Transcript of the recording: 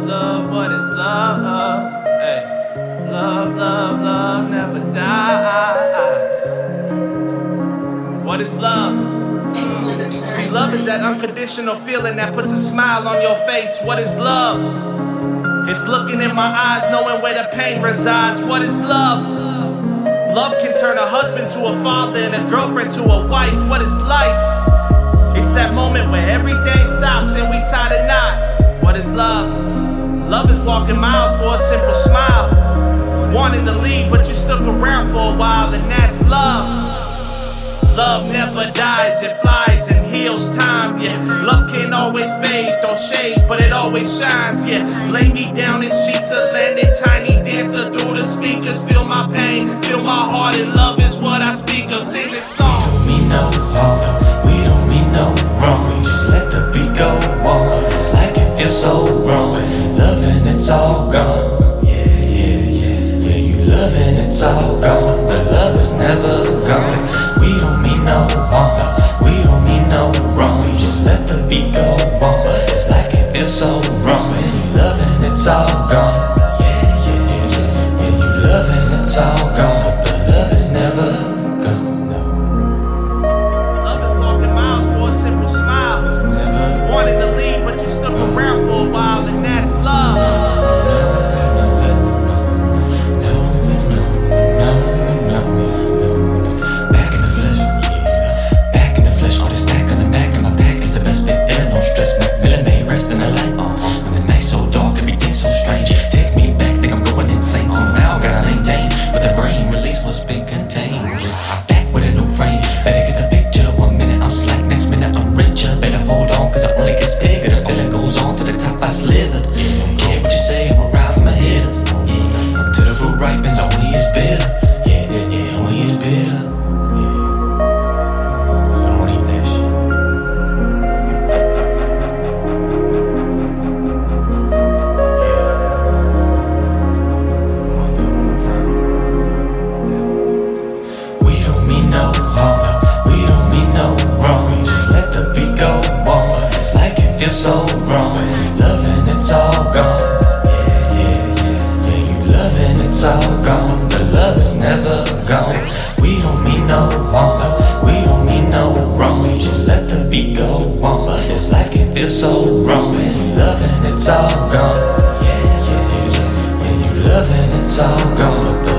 love, what is love? Hey, love never dies. What is love? See, love is that unconditional feeling that puts a smile on your face. What is love? It's looking in my eyes, knowing where the pain resides. What is love? Love can turn a husband to a father and a girlfriend to a wife. What is life? It's that moment where every day stops and we tie the knot. What is love? Love is walking miles for a simple smile, wanting to leave, but you stuck around for a while, and that's love. Love never dies, it flies and heals time, yeah. Love can't always fade, don't shade, but it always shines, yeah. Lay me down in sheets of linen, tiny dancer through the speakers. Feel my pain, feel my heart, and love is what I speak of. Sing this song. We don't mean no harm, we don't mean no wrong, we just let the beat go on. It's like it feels so wrong, loving it's all gone. Yeah, yeah, yeah, yeah, you loving it's all gone, but love is never gone. We don't mean no harm, we don't mean no wrong, we just let the beat go on. It's like it feels so wrong, you loving it's all gone. It's all gone, but love is never gone, no. Love is walking miles for a simple smile, never wanting to leave, but you stuck around for a while, and that's love. No. Back in the flesh, all the stack on the back of my back is the best bit, and no stress, my villain may rest in the light. When the night's so dark, everything's so strange. Take me back, think I'm going insane, somehow gotta maintain. Been contained. I'm back with a new frame. Better get the picture. 1 minute I'm slack, next minute I'm richer. Better hold on, cause I only gets bigger. The feeling goes on to the top, I slithered. Don't care what you say, I'm a ride for my hitters. Till the fruit ripens, only is bitter. Yeah, only is bitter. So I don't eat that shit. I'm gonna do it one time. No harm, we don't mean no wrong, we just let the beat go on. It's like it feels so wrong, loving it's all gone. Yeah, you loving it's all gone, but love is never gone. We don't mean no harm, we don't mean no wrong, we just let the beat go on. But it's like it feels so wrong, you loving it's all gone. Yeah, you loving it's all gone.